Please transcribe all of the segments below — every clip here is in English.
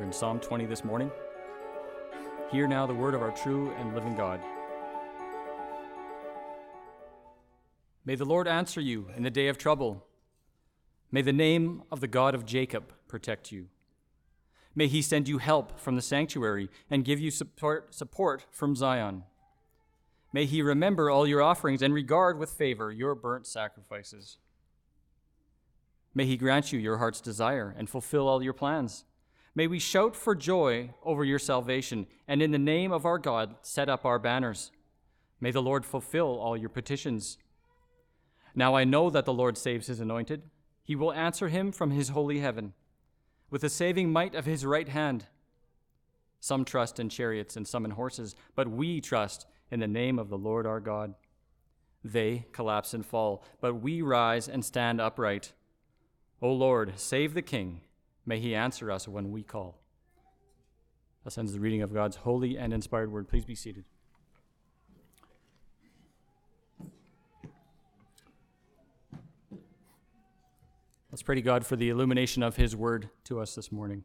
We're in Psalm 20 this morning. Hear now the word of our true and living God. May the Lord answer you in the day of trouble. May the name of the God of Jacob protect you. May he send you help from the sanctuary and give you support from Zion. May he remember all your offerings and regard with favor your burnt sacrifices. May he grant you your heart's desire and fulfill all your plans. May we shout for joy over your salvation, and in the name of our God set up our banners. May the Lord fulfill all your petitions. Now I know that the Lord saves his anointed. He will answer him from his holy heaven, with the saving might of his right hand. Some trust in chariots and some in horses, but we trust in the name of the Lord our God. They collapse and fall, but we rise and stand upright. O Lord, save the King. May he answer us when we call. That ends the reading of God's holy and inspired word. Please be seated. Let's pray to God for the illumination of his word to us this morning.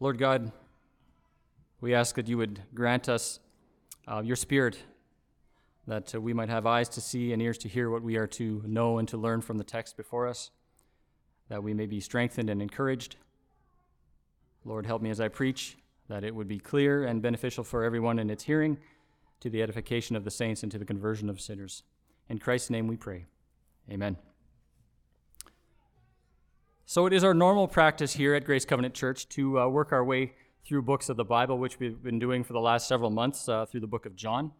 Lord God, we ask that you would grant us your spirit, that we might have eyes to see and ears to hear what we are to know and to learn from the text before us, that we may be strengthened and encouraged. Lord, help me as I preach, that it would be clear and beneficial for everyone in its hearing, to the edification of the saints and to the conversion of sinners. In Christ's name we pray. Amen. So it is our normal practice here at Grace Covenant Church to work our way through books of the Bible, which we've been doing for the last several months through the book of John.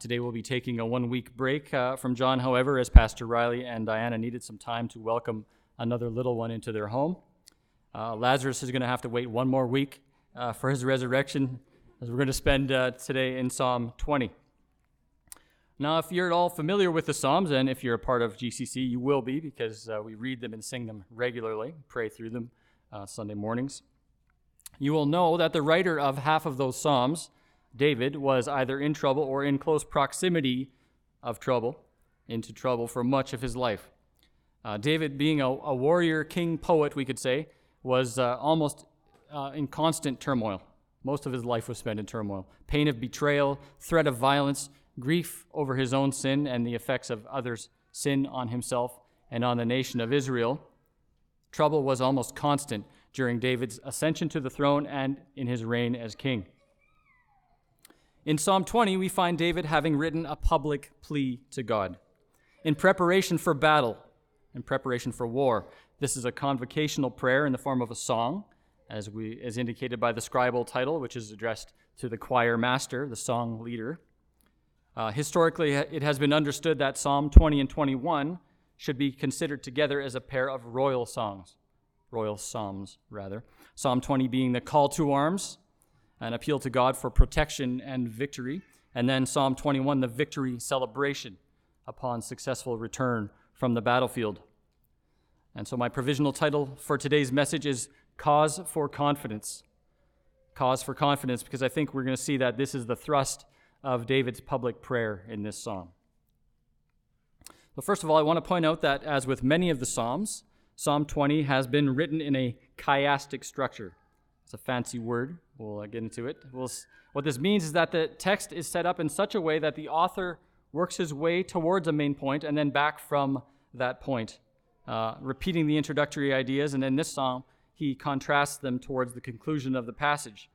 Today we'll be taking a one-week break from John, however, as Pastor Riley and Diana needed some time to welcome another little one into their home. Lazarus is going to have to wait one more week for his resurrection, as we're going to spend today in Psalm 20. Now, if you're at all familiar with the Psalms, and if you're a part of GCC, you will be, because we read them and sing them regularly, pray through them Sunday mornings. You will know that the writer of half of those Psalms, David, was either in trouble or in close proximity of trouble, into trouble for much of his life. David, being a warrior, king, poet, we could say, was almost in constant turmoil. Most of his life was spent in turmoil. Pain of betrayal, threat of violence, grief over his own sin and the effects of others' sin on himself and on the nation of Israel. Trouble was almost constant during David's ascension to the throne and in his reign as king. In Psalm 20, we find David having written a public plea to God in preparation for battle, in preparation for war. This is a convocational prayer in the form of a song, as indicated by the scribal title, which is addressed to the choir master, the song leader. Historically, it has been understood that Psalm 20 and 21 should be considered together as a pair of royal psalms. Psalm 20 being the call to arms, an appeal to God for protection and victory, and then Psalm 21, the victory celebration upon successful return from the battlefield. And so my provisional title for today's message is Cause for Confidence. Cause for Confidence, because I think we're going to see that this is the thrust of David's public prayer in this psalm. Well, first of all, I want to point out that, as with many of the psalms, Psalm 20 has been written in a chiastic structure. It's a fancy word. We'll get into it. What this means is that the text is set up in such a way that the author works his way towards a main point and then back from that point, repeating the introductory ideas, and in this psalm, he contrasts them towards the conclusion of the passage.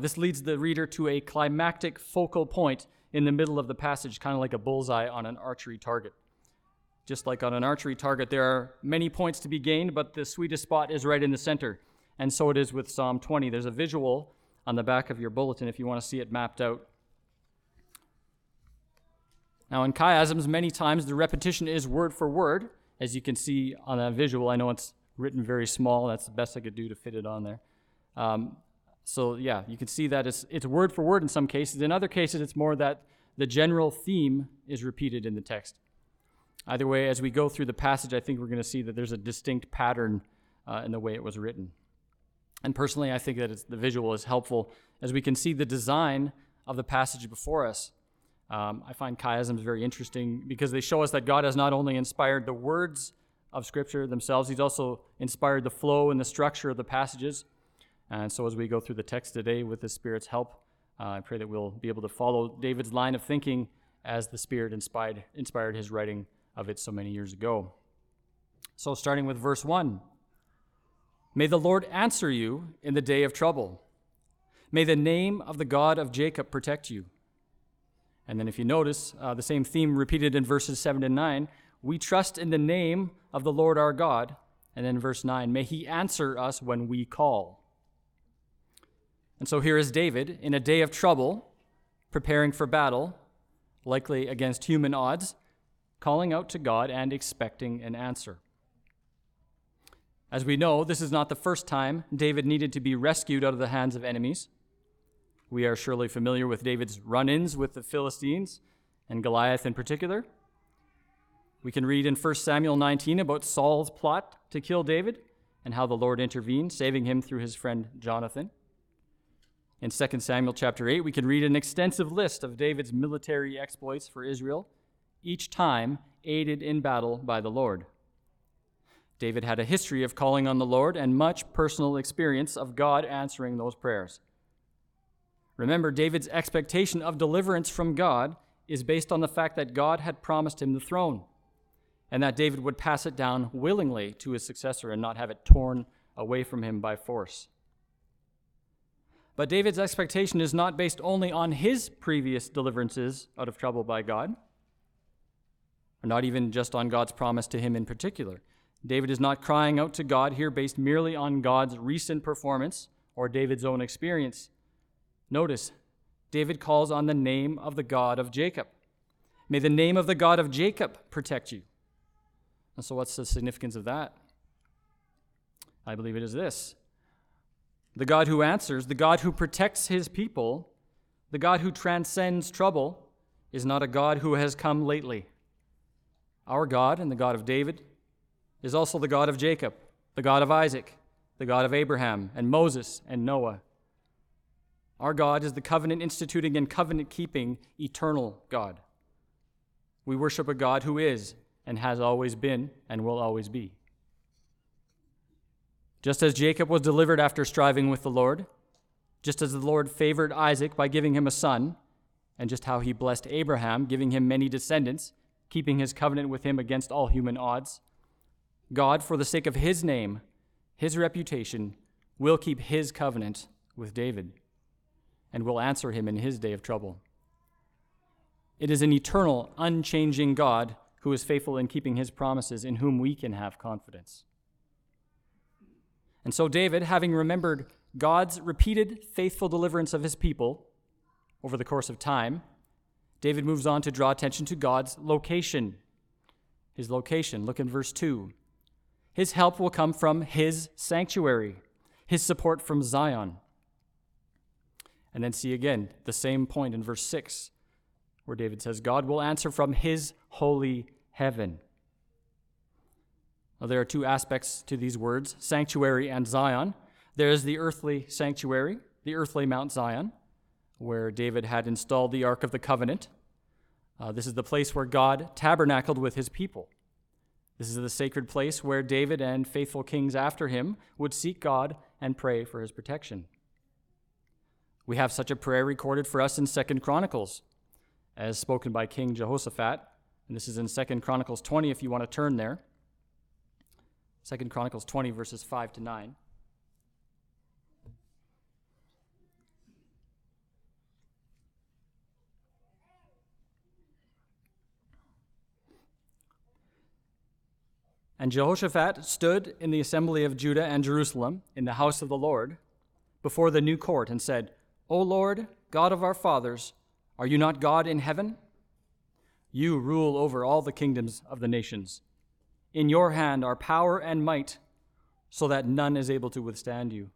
This leads the reader to a climactic focal point in the middle of the passage, kind of like a bullseye on an archery target. Just like on an archery target, there are many points to be gained, but the sweetest spot is right in the center. And so it is with Psalm 20. There's a visual on the back of your bulletin if you want to see it mapped out. Now, in chiasms, many times the repetition is word for word. As you can see on that visual, I know it's written very small. That's the best I could do to fit it on there. So yeah, you can see that it's word for word in some cases. In other cases, it's more that the general theme is repeated in the text. Either way, as we go through the passage, I think we're going to see that there's a distinct pattern in the way it was written. And personally, I think that the visual is helpful as we can see the design of the passage before us. I find chiasms very interesting because they show us that God has not only inspired the words of Scripture themselves. He's also inspired the flow and the structure of the passages. And so as we go through the text today with the Spirit's help, I pray that we'll be able to follow David's line of thinking as the Spirit inspired his writing of it so many years ago. So starting with verse 1, "May the Lord answer you in the day of trouble. May the name of the God of Jacob protect you." And then if you notice, the same theme repeated in verses 7 and 9, "We trust in the name of the Lord our God." And then verse 9, "May he answer us when we call." And so here is David in a day of trouble, preparing for battle, likely against human odds, calling out to God and expecting an answer. As we know, this is not the first time David needed to be rescued out of the hands of enemies. We are surely familiar with David's run-ins with the Philistines, and Goliath in particular. We can read in 1 Samuel 19 about Saul's plot to kill David and how the Lord intervened, saving him through his friend Jonathan. In 2 Samuel chapter 8, we can read an extensive list of David's military exploits for Israel, each time aided in battle by the Lord. David had a history of calling on the Lord and much personal experience of God answering those prayers. Remember, David's expectation of deliverance from God is based on the fact that God had promised him the throne and that David would pass it down willingly to his successor and not have it torn away from him by force. But David's expectation is not based only on his previous deliverances out of trouble by God, or not even just on God's promise to him in particular. David is not crying out to God here based merely on God's recent performance or David's own experience. Notice, David calls on the name of the God of Jacob. May the name of the God of Jacob protect you. And so what's the significance of that? I believe it is this. The God who answers, the God who protects his people, the God who transcends trouble, is not a God who has come lately. Our God and the God of David is also the God of Jacob, the God of Isaac, the God of Abraham and Moses and Noah. Our God is the covenant-instituting and covenant-keeping eternal God. We worship a God who is and has always been and will always be. Just as Jacob was delivered after striving with the Lord, just as the Lord favored Isaac by giving him a son, and just how he blessed Abraham, giving him many descendants, keeping his covenant with him against all human odds, God, for the sake of his name, his reputation, will keep his covenant with David and will answer him in his day of trouble. It is an eternal, unchanging God who is faithful in keeping his promises, in whom we can have confidence. And so David, having remembered God's repeated faithful deliverance of his people over the course of time, David moves on to draw attention to God's location. His location, look in verse 2. His help will come from his sanctuary, his support from Zion. And then see again the same point in verse 6, where David says, God will answer from his holy heaven. Now, there are two aspects to these words, sanctuary and Zion. There is the earthly sanctuary, the earthly Mount Zion, where David had installed the Ark of the Covenant. This is the place where God tabernacled with his people. This is the sacred place where David and faithful kings after him would seek God and pray for his protection. We have such a prayer recorded for us in 2 Chronicles, as spoken by King Jehoshaphat. And this is in 2 Chronicles 20, if you want to turn there. 2 Chronicles 20, verses 5 to 9. And Jehoshaphat stood in the assembly of Judah and Jerusalem, in the house of the Lord, before the new court, and said, O Lord, God of our fathers, are you not God in heaven? You rule over all the kingdoms of the nations. In your hand are power and might, so that none is able to withstand you.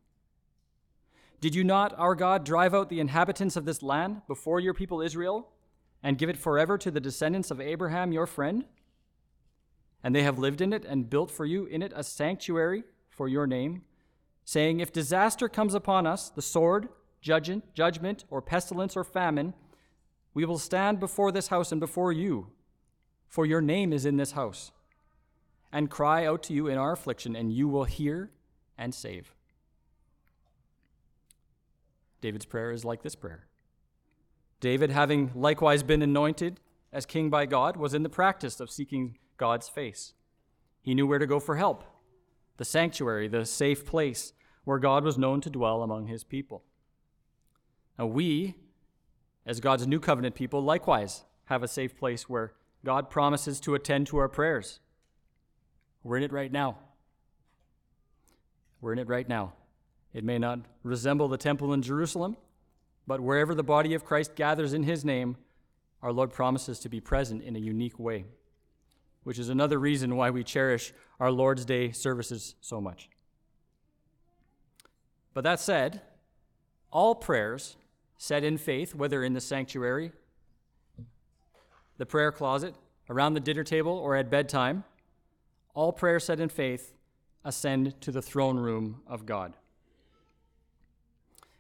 Did you not, our God, drive out the inhabitants of this land before your people Israel, and give it forever to the descendants of Abraham your friend? And they have lived in it and built for you in it a sanctuary for your name, saying, If disaster comes upon us, the sword, judgment, or pestilence, or famine, we will stand before this house and before you, for your name is in this house. and cry out to you in our affliction, and you will hear and save." David's prayer is like this prayer. David, having likewise been anointed as king by God, was in the practice of seeking God's face. He knew where to go for help, the sanctuary, the safe place where God was known to dwell among his people. Now we, as God's new covenant people, likewise have a safe place where God promises to attend to our prayers. We're in it right now. We're in it right now. It may not resemble the temple in Jerusalem, but wherever the body of Christ gathers in his name, our Lord promises to be present in a unique way, which is another reason why we cherish our Lord's Day services so much. But that said, all prayers said in faith, whether in the sanctuary, the prayer closet, around the dinner table, or at bedtime, all prayers said in faith ascend to the throne room of God.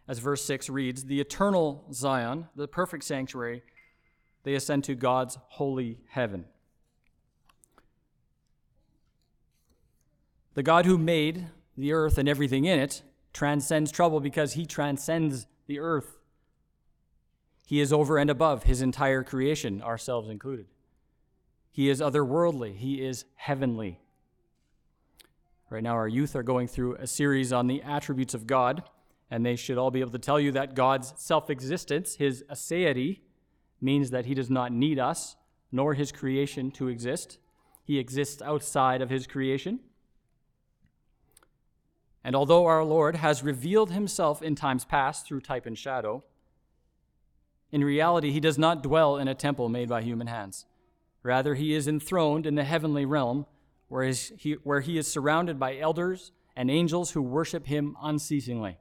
As verse 6 reads, the eternal Zion, the perfect sanctuary, they ascend to God's holy heaven. The God who made the earth and everything in it transcends trouble because he transcends the earth. He is over and above his entire creation, ourselves included. He is otherworldly. He is heavenly. Right now, our youth are going through a series on the attributes of God, and they should all be able to tell you that God's self-existence, his aseity, means that he does not need us nor his creation to exist. He exists outside of his creation. And although our Lord has revealed himself in times past through type and shadow, in reality he does not dwell in a temple made by human hands. Rather, he is enthroned in the heavenly realm where he is surrounded by elders and angels who worship him unceasingly.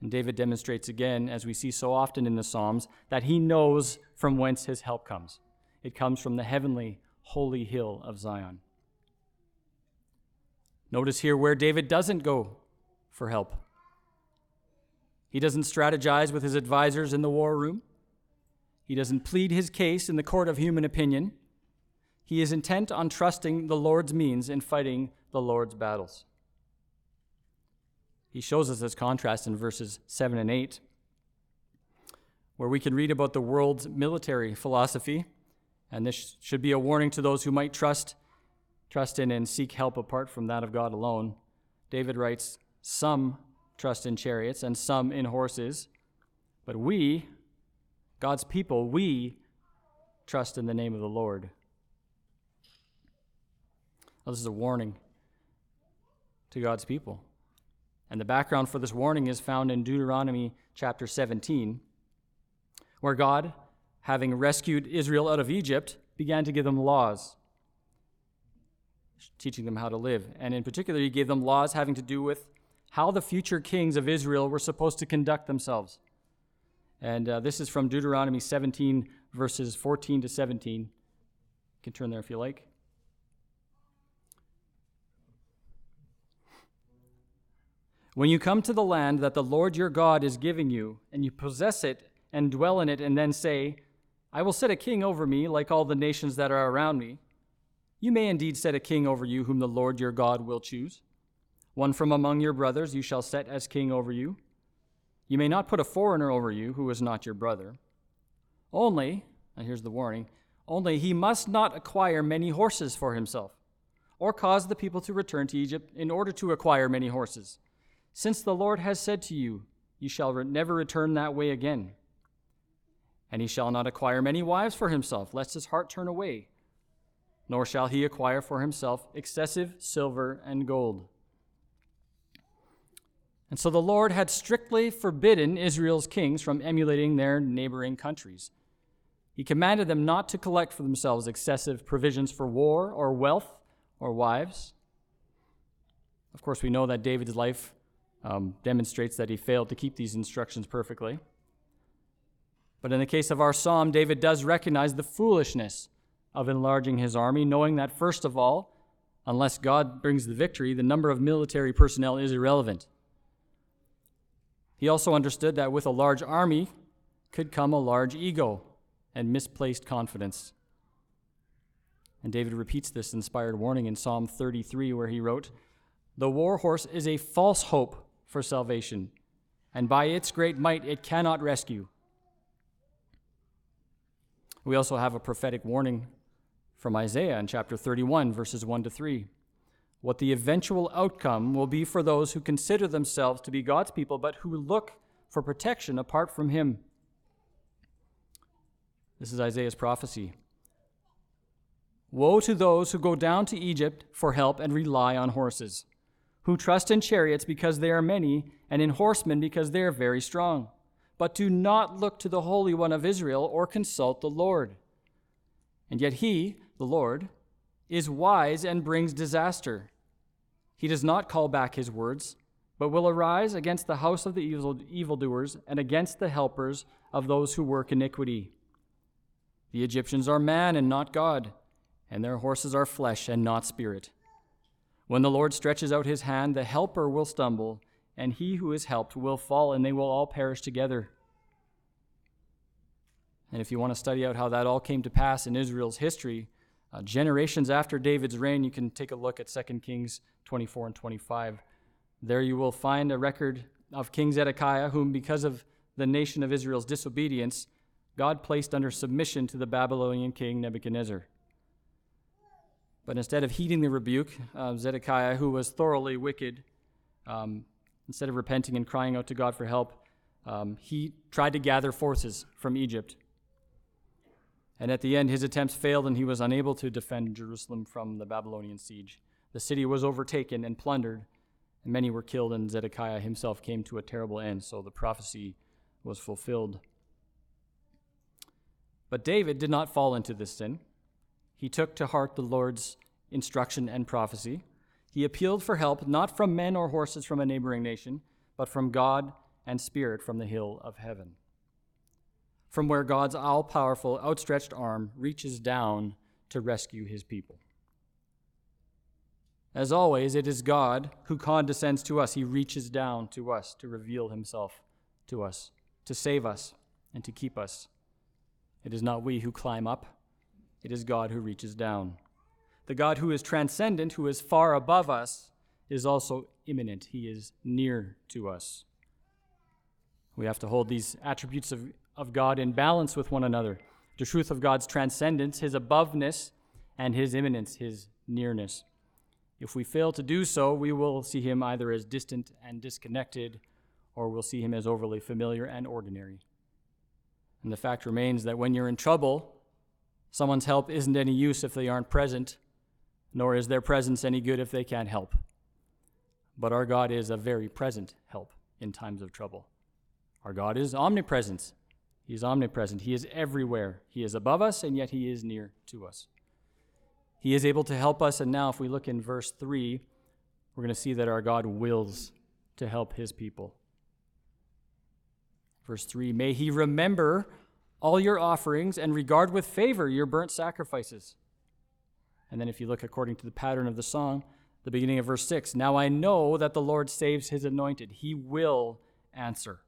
And David demonstrates again, as we see so often in the Psalms, that he knows from whence his help comes. It comes from the heavenly, holy hill of Zion. Notice here where David doesn't go for help. He doesn't strategize with his advisors in the war room. He doesn't plead his case in the court of human opinion. He is intent on trusting the Lord's means in fighting the Lord's battles. He shows us this contrast in verses 7 and 8, where we can read about the world's military philosophy, and this should be a warning to those who might trust in and seek help apart from that of God alone. David writes, "Some trust in chariots and some in horses, but we, God's people, we trust in the name of the Lord." Now, this is a warning to God's people. And the background for this warning is found in Deuteronomy chapter 17, where God, having rescued Israel out of Egypt, began to give them laws, teaching them how to live. And in particular, he gave them laws having to do with how the future kings of Israel were supposed to conduct themselves. And this is from Deuteronomy 17, verses 14 to 17. You can turn there if you like. "When you come to the land that the Lord your God is giving you, and you possess it and dwell in it, and then say, 'I will set a king over me like all the nations that are around me,' you may indeed set a king over you whom the Lord your God will choose. One from among your brothers you shall set as king over you. You may not put a foreigner over you who is not your brother. Only," and here's the warning, "only he must not acquire many horses for himself, or cause the people to return to Egypt in order to acquire many horses. Since the Lord has said to you, 'You shall never return that way again.' And he shall not acquire many wives for himself, lest his heart turn away. Nor shall he acquire for himself excessive silver and gold." And so the Lord had strictly forbidden Israel's kings from emulating their neighboring countries. He commanded them not to collect for themselves excessive provisions for war or wealth or wives. Of course, we know that David's life demonstrates that he failed to keep these instructions perfectly. But in the case of our psalm, David does recognize the foolishness of enlarging his army, knowing that, first of all, unless God brings the victory, the number of military personnel is irrelevant. He also understood that with a large army could come a large ego and misplaced confidence. And David repeats this inspired warning in Psalm 33, where he wrote, "The war horse is a false hope for salvation, and by its great might it cannot rescue." We also have a prophetic warning from Isaiah in chapter 31, verses 1-3. What the eventual outcome will be for those who consider themselves to be God's people, but who look for protection apart from him. This is Isaiah's prophecy. "Woe to those who go down to Egypt for help and rely on horses, who trust in chariots because they are many, and in horsemen because they are very strong, but do not look to the Holy One of Israel or consult the Lord. And yet he, the Lord, is wise and brings disaster. He does not call back his words, but will arise against the house of the evildoers and against the helpers of those who work iniquity. The Egyptians are man and not God, and their horses are flesh and not spirit. When the Lord stretches out his hand, the helper will stumble, and he who is helped will fall, and they will all perish together." And if you want to study out how that all came to pass in Israel's history, generations after David's reign, you can take a look at 2 Kings 24 and 25. There you will find a record of King Zedekiah, whom, because of the nation of Israel's disobedience, God placed under submission to the Babylonian king Nebuchadnezzar. But instead of heeding the rebuke, Zedekiah, who was thoroughly wicked, instead of repenting and crying out to God for help, he tried to gather forces from Egypt. And at the end, his attempts failed, and he was unable to defend Jerusalem from the Babylonian siege. The city was overtaken and plundered, and many were killed, and Zedekiah himself came to a terrible end. So the prophecy was fulfilled. But David did not fall into this sin. He took to heart the Lord's instruction and prophecy. He appealed for help, not from men or horses from a neighboring nation, but from God and Spirit from the hill of heaven, from where God's all-powerful, outstretched arm reaches down to rescue his people. As always, it is God who condescends to us. He reaches down to us to reveal himself to us, to save us, and to keep us. It is not we who climb up. It is God who reaches down. The God who is transcendent, who is far above us, is also imminent. He is near to us. We have to hold these attributes of God in balance with one another. The truth of God's transcendence, his aboveness, and his imminence, his nearness. If we fail to do so, we will see him either as distant and disconnected, or we'll see him as overly familiar and ordinary. And the fact remains that when you're in trouble, someone's help isn't any use if they aren't present, nor is their presence any good if they can't help. But our God is a very present help in times of trouble. Our God is omnipresent. He is omnipresent. He is everywhere. He is above us, and yet he is near to us. He is able to help us, and now if we look in verse 3, we're going to see that our God wills to help his people. Verse 3, "May he remember all your offerings, and regard with favor your burnt sacrifices." And then if you look according to the pattern of the song, the beginning of verse 6, "Now I know that the Lord saves his anointed. He will answer."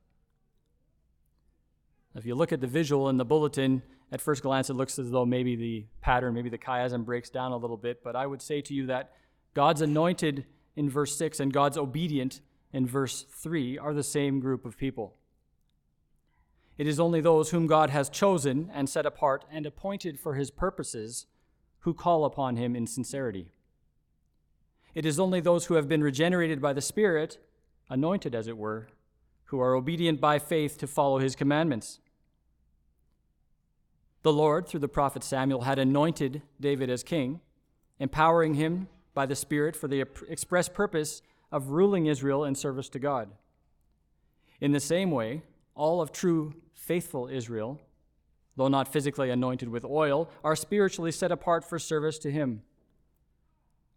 If you look at the visual in the bulletin, at first glance it looks as though maybe the pattern, maybe the chiasm breaks down a little bit, but I would say to you that God's anointed in verse 6 and God's obedient in verse 3 are the same group of people. It is only those whom God has chosen and set apart and appointed for his purposes who call upon him in sincerity. It is only those who have been regenerated by the Spirit, anointed as it were, who are obedient by faith to follow his commandments. The Lord, through the prophet Samuel, had anointed David as king, empowering him by the Spirit for the express purpose of ruling Israel in service to God. In the same way, all of true, faithful Israel, though not physically anointed with oil, are spiritually set apart for service to him.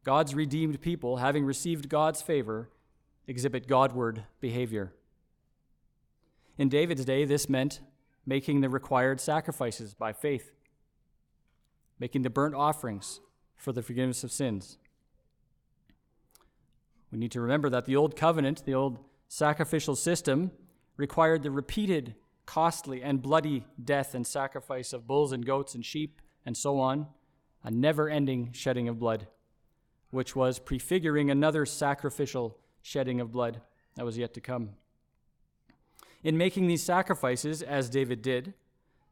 God's redeemed people, having received God's favor, exhibit Godward behavior. In David's day, this meant making the required sacrifices by faith, making the burnt offerings for the forgiveness of sins. We need to remember that the old covenant, the old sacrificial system, required the repeated, costly, and bloody death and sacrifice of bulls and goats and sheep and so on a never-ending shedding of blood, which was prefiguring another sacrificial shedding of blood that was yet to come. In making these sacrifices, as David did,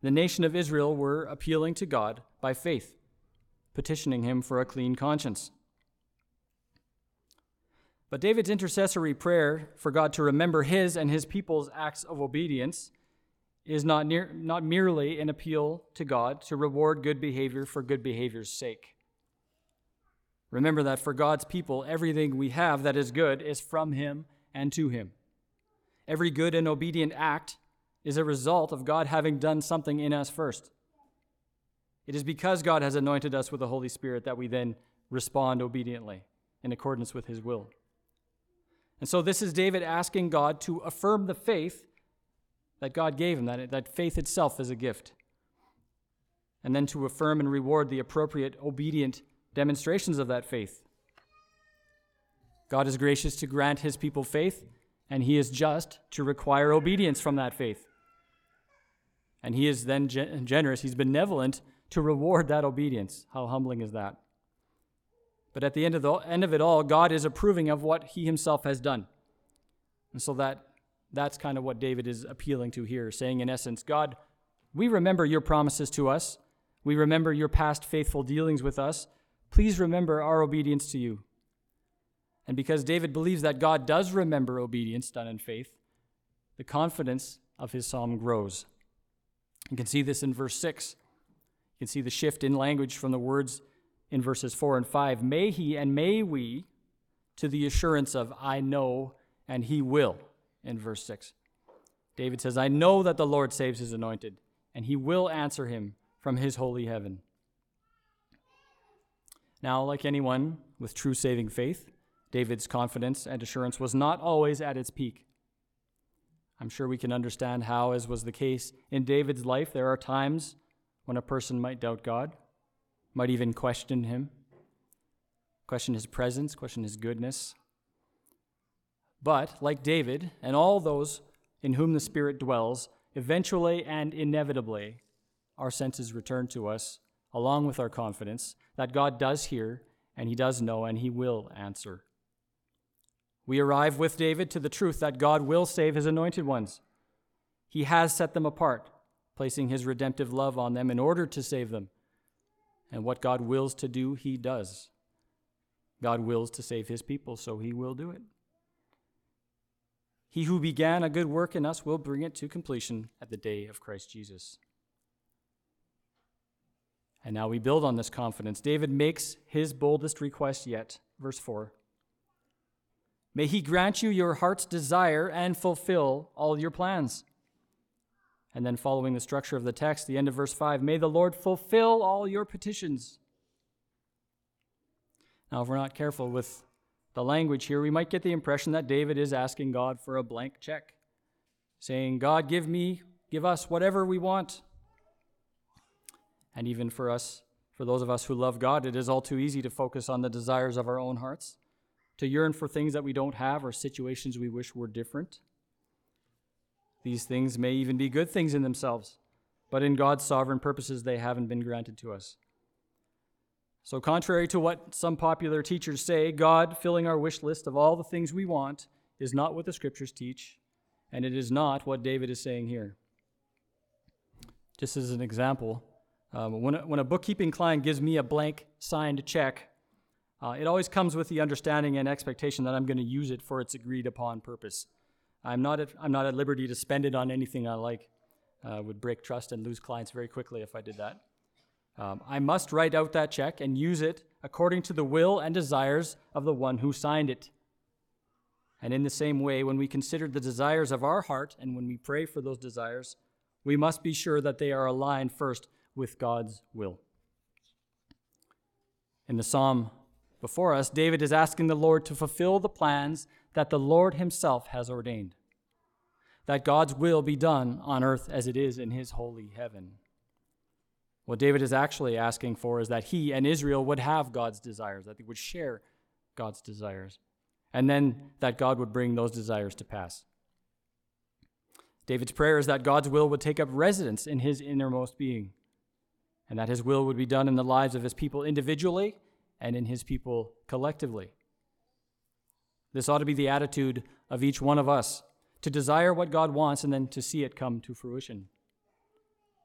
the nation of Israel were appealing to God by faith, petitioning him for a clean conscience. But David's intercessory prayer for God to remember his and his people's acts of obedience is not merely an appeal to God to reward good behavior for good behavior's sake. Remember that for God's people, everything we have that is good is from him and to him. Every good and obedient act is a result of God having done something in us first. It is because God has anointed us with the Holy Spirit that we then respond obediently in accordance with his will. And so this is David asking God to affirm the faith that God gave him, that faith itself is a gift, and then to affirm and reward the appropriate obedient demonstrations of that faith. God is gracious to grant his people faith, and he is just to require obedience from that faith. And he is then generous, he's benevolent to reward that obedience. How humbling is that? But at the end of it all, God is approving of what he himself has done. And so that's kind of what David is appealing to here, saying in essence, God, we remember your promises to us. We remember your past faithful dealings with us. Please remember our obedience to you. And because David believes that God does remember obedience done in faith, the confidence of his psalm grows. You can see this in verse 6. You can see the shift in language from the words in verses 4 and 5. May he and may we, to the assurance of I know and he will. In verse 6, David says, I know that the Lord saves his anointed, and he will answer him from his holy heaven. Now, like anyone with true saving faith, David's confidence and assurance was not always at its peak. I'm sure we can understand how, as was the case in David's life, there are times when a person might doubt God, might even question him, question his presence, question his goodness. But, like David and all those in whom the Spirit dwells, eventually and inevitably, our senses return to us, along with our confidence that God does hear, and he does know, and he will answer. We arrive with David to the truth that God will save his anointed ones. He has set them apart, placing his redemptive love on them in order to save them. And what God wills to do, he does. God wills to save his people, so he will do it. He who began a good work in us will bring it to completion at the day of Christ Jesus. And now we build on this confidence. David makes his boldest request yet. Verse 4. May he grant you your heart's desire and fulfill all your plans. And then following the structure of the text, the end of verse 5, may the Lord fulfill all your petitions. Now, if we're not careful with the language here, we might get the impression that David is asking God for a blank check, saying, God, give us whatever we want. And even for us, for those of us who love God, it is all too easy to focus on the desires of our own hearts, to yearn for things that we don't have or situations we wish were different. These things may even be good things in themselves, but in God's sovereign purposes, they haven't been granted to us. So contrary to what some popular teachers say, God filling our wish list of all the things we want is not what the Scriptures teach, and it is not what David is saying here. Just as an example, when a bookkeeping client gives me a blank signed check, it always comes with the understanding and expectation that I'm going to use it for its agreed-upon purpose. I'm not at liberty to spend it on anything I like. I would break trust and lose clients very quickly if I did that. I must write out that check and use it according to the will and desires of the one who signed it. And in the same way, when we consider the desires of our heart and when we pray for those desires, we must be sure that they are aligned first with God's will. In the psalm before us, David is asking the Lord to fulfill the plans that the Lord himself has ordained, that God's will be done on earth as it is in his holy heaven. What David is actually asking for is that he and Israel would have God's desires, that they would share God's desires, and then that God would bring those desires to pass. David's prayer is that God's will would take up residence in his innermost being, and that his will would be done in the lives of his people individually and in his people collectively. This ought to be the attitude of each one of us, to desire what God wants and then to see it come to fruition.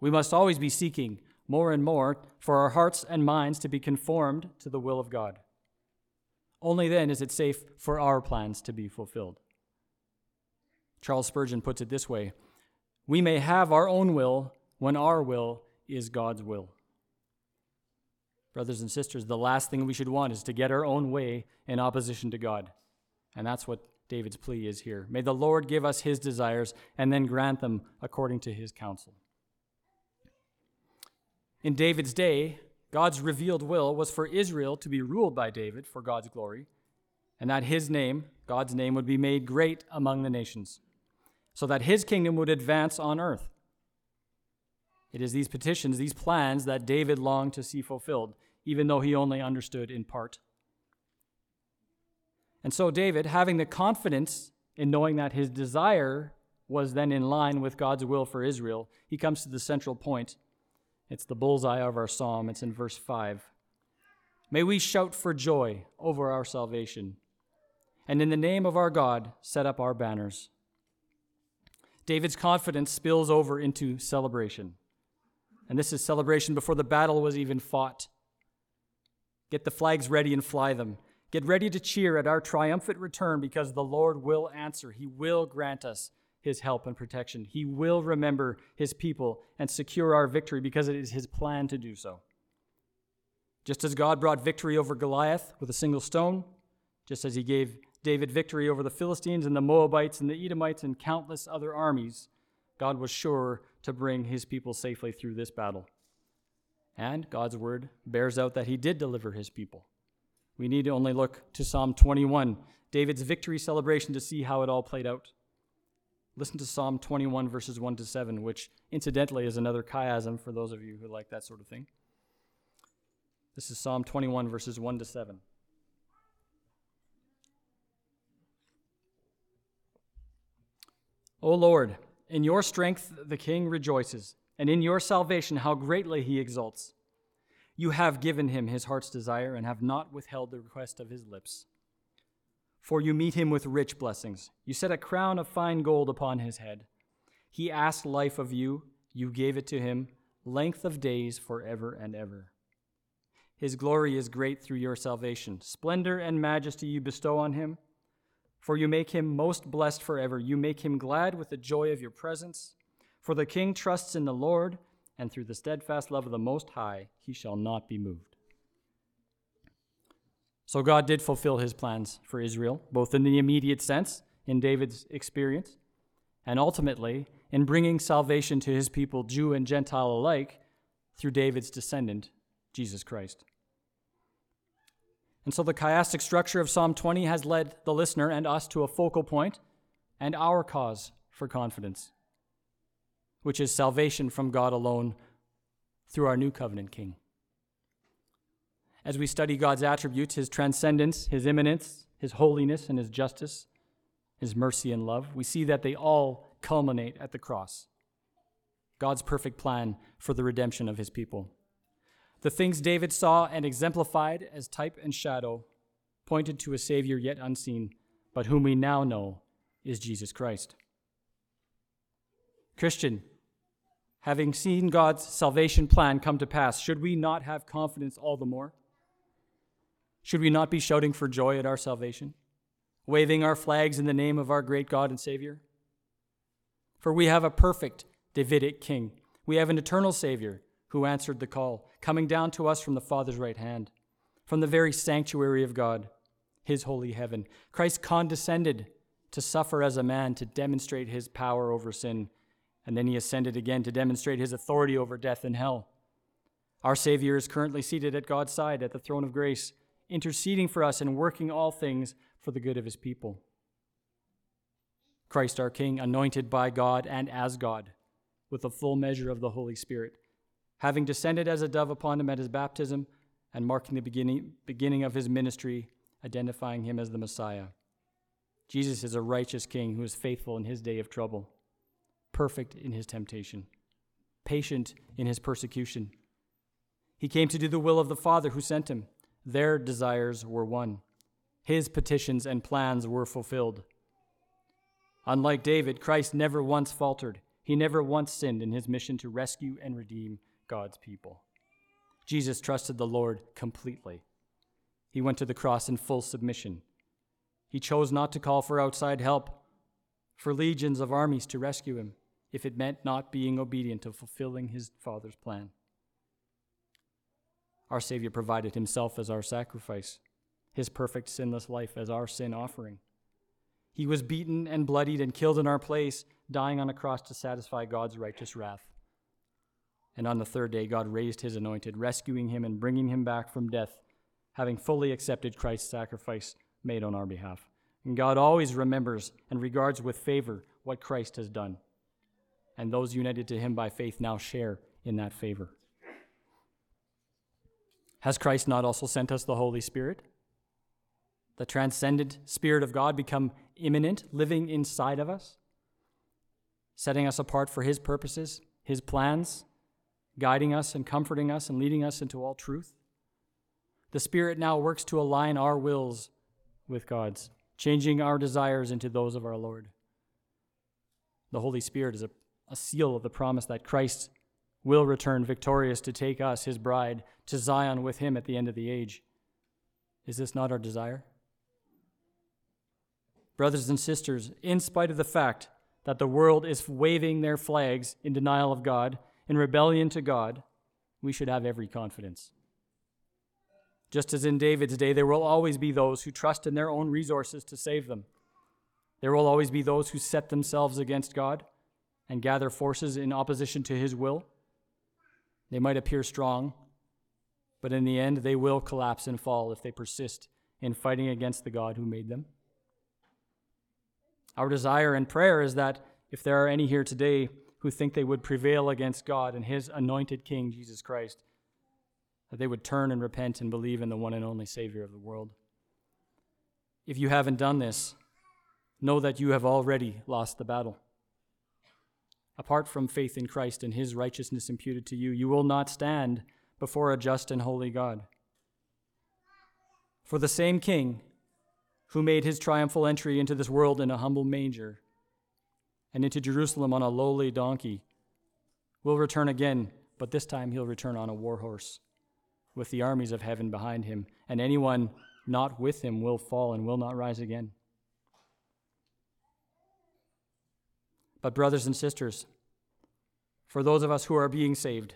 We must always be seeking more and more for our hearts and minds to be conformed to the will of God. Only then is it safe for our plans to be fulfilled. Charles Spurgeon puts it this way, "We may have our own will when our will is God's will." Brothers and sisters, the last thing we should want is to get our own way in opposition to God. And that's what David's plea is here. May the Lord give us his desires and then grant them according to his counsel. In David's day, God's revealed will was for Israel to be ruled by David for God's glory, and that his name, God's name, would be made great among the nations, so that his kingdom would advance on earth. It is these petitions, these plans that David longed to see fulfilled, even though he only understood in part. And so David, having the confidence in knowing that his desire was then in line with God's will for Israel, he comes to the central point. It's the bullseye of our psalm. It's in verse 5. May we shout for joy over our salvation, and in the name of our God set up our banners. David's confidence spills over into celebration. And this is celebration before the battle was even fought. Get the flags ready and fly them. Get ready to cheer at our triumphant return, because the Lord will answer. He will grant us his help and protection. He will remember his people and secure our victory, because it is his plan to do so. Just as God brought victory over Goliath with a single stone, just as he gave David victory over the Philistines and the Moabites and the Edomites and countless other armies, God was sure to bring his people safely through this battle. And God's word bears out that he did deliver his people. We need to only look to Psalm 21, David's victory celebration, to see how it all played out. Listen to Psalm 21, verses 1-7, which incidentally is another chiasm for those of you who like that sort of thing. This is Psalm 21, verses 1-7. O Lord, in your strength the king rejoices, and in your salvation how greatly he exults. You have given him his heart's desire and have not withheld the request of his lips. For you meet him with rich blessings. You set a crown of fine gold upon his head. He asked life of you. You gave it to him, length of days forever and ever. His glory is great through your salvation. Splendor and majesty you bestow on him. For you make him most blessed forever. You make him glad with the joy of your presence. For the king trusts in the Lord, and through the steadfast love of the Most High, he shall not be moved. So God did fulfill his plans for Israel, both in the immediate sense, in David's experience, and ultimately in bringing salvation to his people, Jew and Gentile alike, through David's descendant, Jesus Christ. And so the chiastic structure of Psalm 20 has led the listener and us to a focal point and our cause for confidence, which is salvation from God alone through our new covenant King. As we study God's attributes, his transcendence, his immanence, his holiness, and his justice, his mercy and love, we see that they all culminate at the cross, God's perfect plan for the redemption of his people. The things David saw and exemplified as type and shadow pointed to a Savior yet unseen, but whom we now know is Jesus Christ. Christian, having seen God's salvation plan come to pass, should we not have confidence all the more? Should we not be shouting for joy at our salvation, waving our flags in the name of our great God and Savior? For we have a perfect Davidic king. We have an eternal Savior who answered the call, coming down to us from the Father's right hand, from the very sanctuary of God, his holy heaven. Christ condescended to suffer as a man to demonstrate his power over sin, and then he ascended again to demonstrate his authority over death and hell. Our Savior is currently seated at God's side at the throne of grace, interceding for us and working all things for the good of his people. Christ our King, anointed by God and as God, with the full measure of the Holy Spirit, having descended as a dove upon him at his baptism and marking the beginning of his ministry, identifying him as the Messiah. Jesus is a righteous king who is faithful in his day of trouble, perfect in his temptation, patient in his persecution, He came to do the will of the Father who sent him. Their desires were one. His petitions and plans were fulfilled. Unlike David, Christ never once faltered. He never once sinned in his mission to rescue and redeem God's people. Jesus trusted the Lord completely. He went to the cross in full submission. He chose not to call for outside help, for legions of armies to rescue him, if it meant not being obedient to fulfilling his Father's plan. Our Savior provided himself as our sacrifice, his perfect sinless life as our sin offering. He was beaten and bloodied and killed in our place, dying on a cross to satisfy God's righteous wrath. And on the third day, God raised his anointed, rescuing him and bringing him back from death, having fully accepted Christ's sacrifice made on our behalf. And God always remembers and regards with favor what Christ has done. And those united to him by faith now share in that favor. Has Christ not also sent us the Holy Spirit? The transcendent Spirit of God become immanent, living inside of us, setting us apart for his purposes, his plans, guiding us and comforting us and leading us into all truth. The Spirit now works to align our wills with God's, changing our desires into those of our Lord. The Holy Spirit is a seal of the promise that Christ will return victorious to take us, his bride, to Zion with him at the end of the age. Is this not our desire? Brothers and sisters, in spite of the fact that the world is waving their flags in denial of God, in rebellion to God, we should have every confidence. Just as in David's day, there will always be those who trust in their own resources to save them. There will always be those who set themselves against God and gather forces in opposition to his will. They might appear strong, but in the end, they will collapse and fall if they persist in fighting against the God who made them. Our desire and prayer is that if there are any here today who think they would prevail against God and his anointed King, Jesus Christ, that they would turn and repent and believe in the one and only Savior of the world. If you haven't done this, know that you have already lost the battle. Apart from faith in Christ and his righteousness imputed to you, you will not stand before a just and holy God. For the same King who made his triumphal entry into this world in a humble manger and into Jerusalem on a lowly donkey will return again, but this time he'll return on a war horse, with the armies of heaven behind him, and anyone not with him will fall and will not rise again. But brothers and sisters, for those of us who are being saved,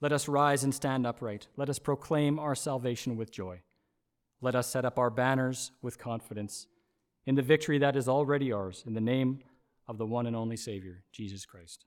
let us rise and stand upright. Let us proclaim our salvation with joy. Let us set up our banners with confidence in the victory that is already ours, in the name of the one and only Savior, Jesus Christ.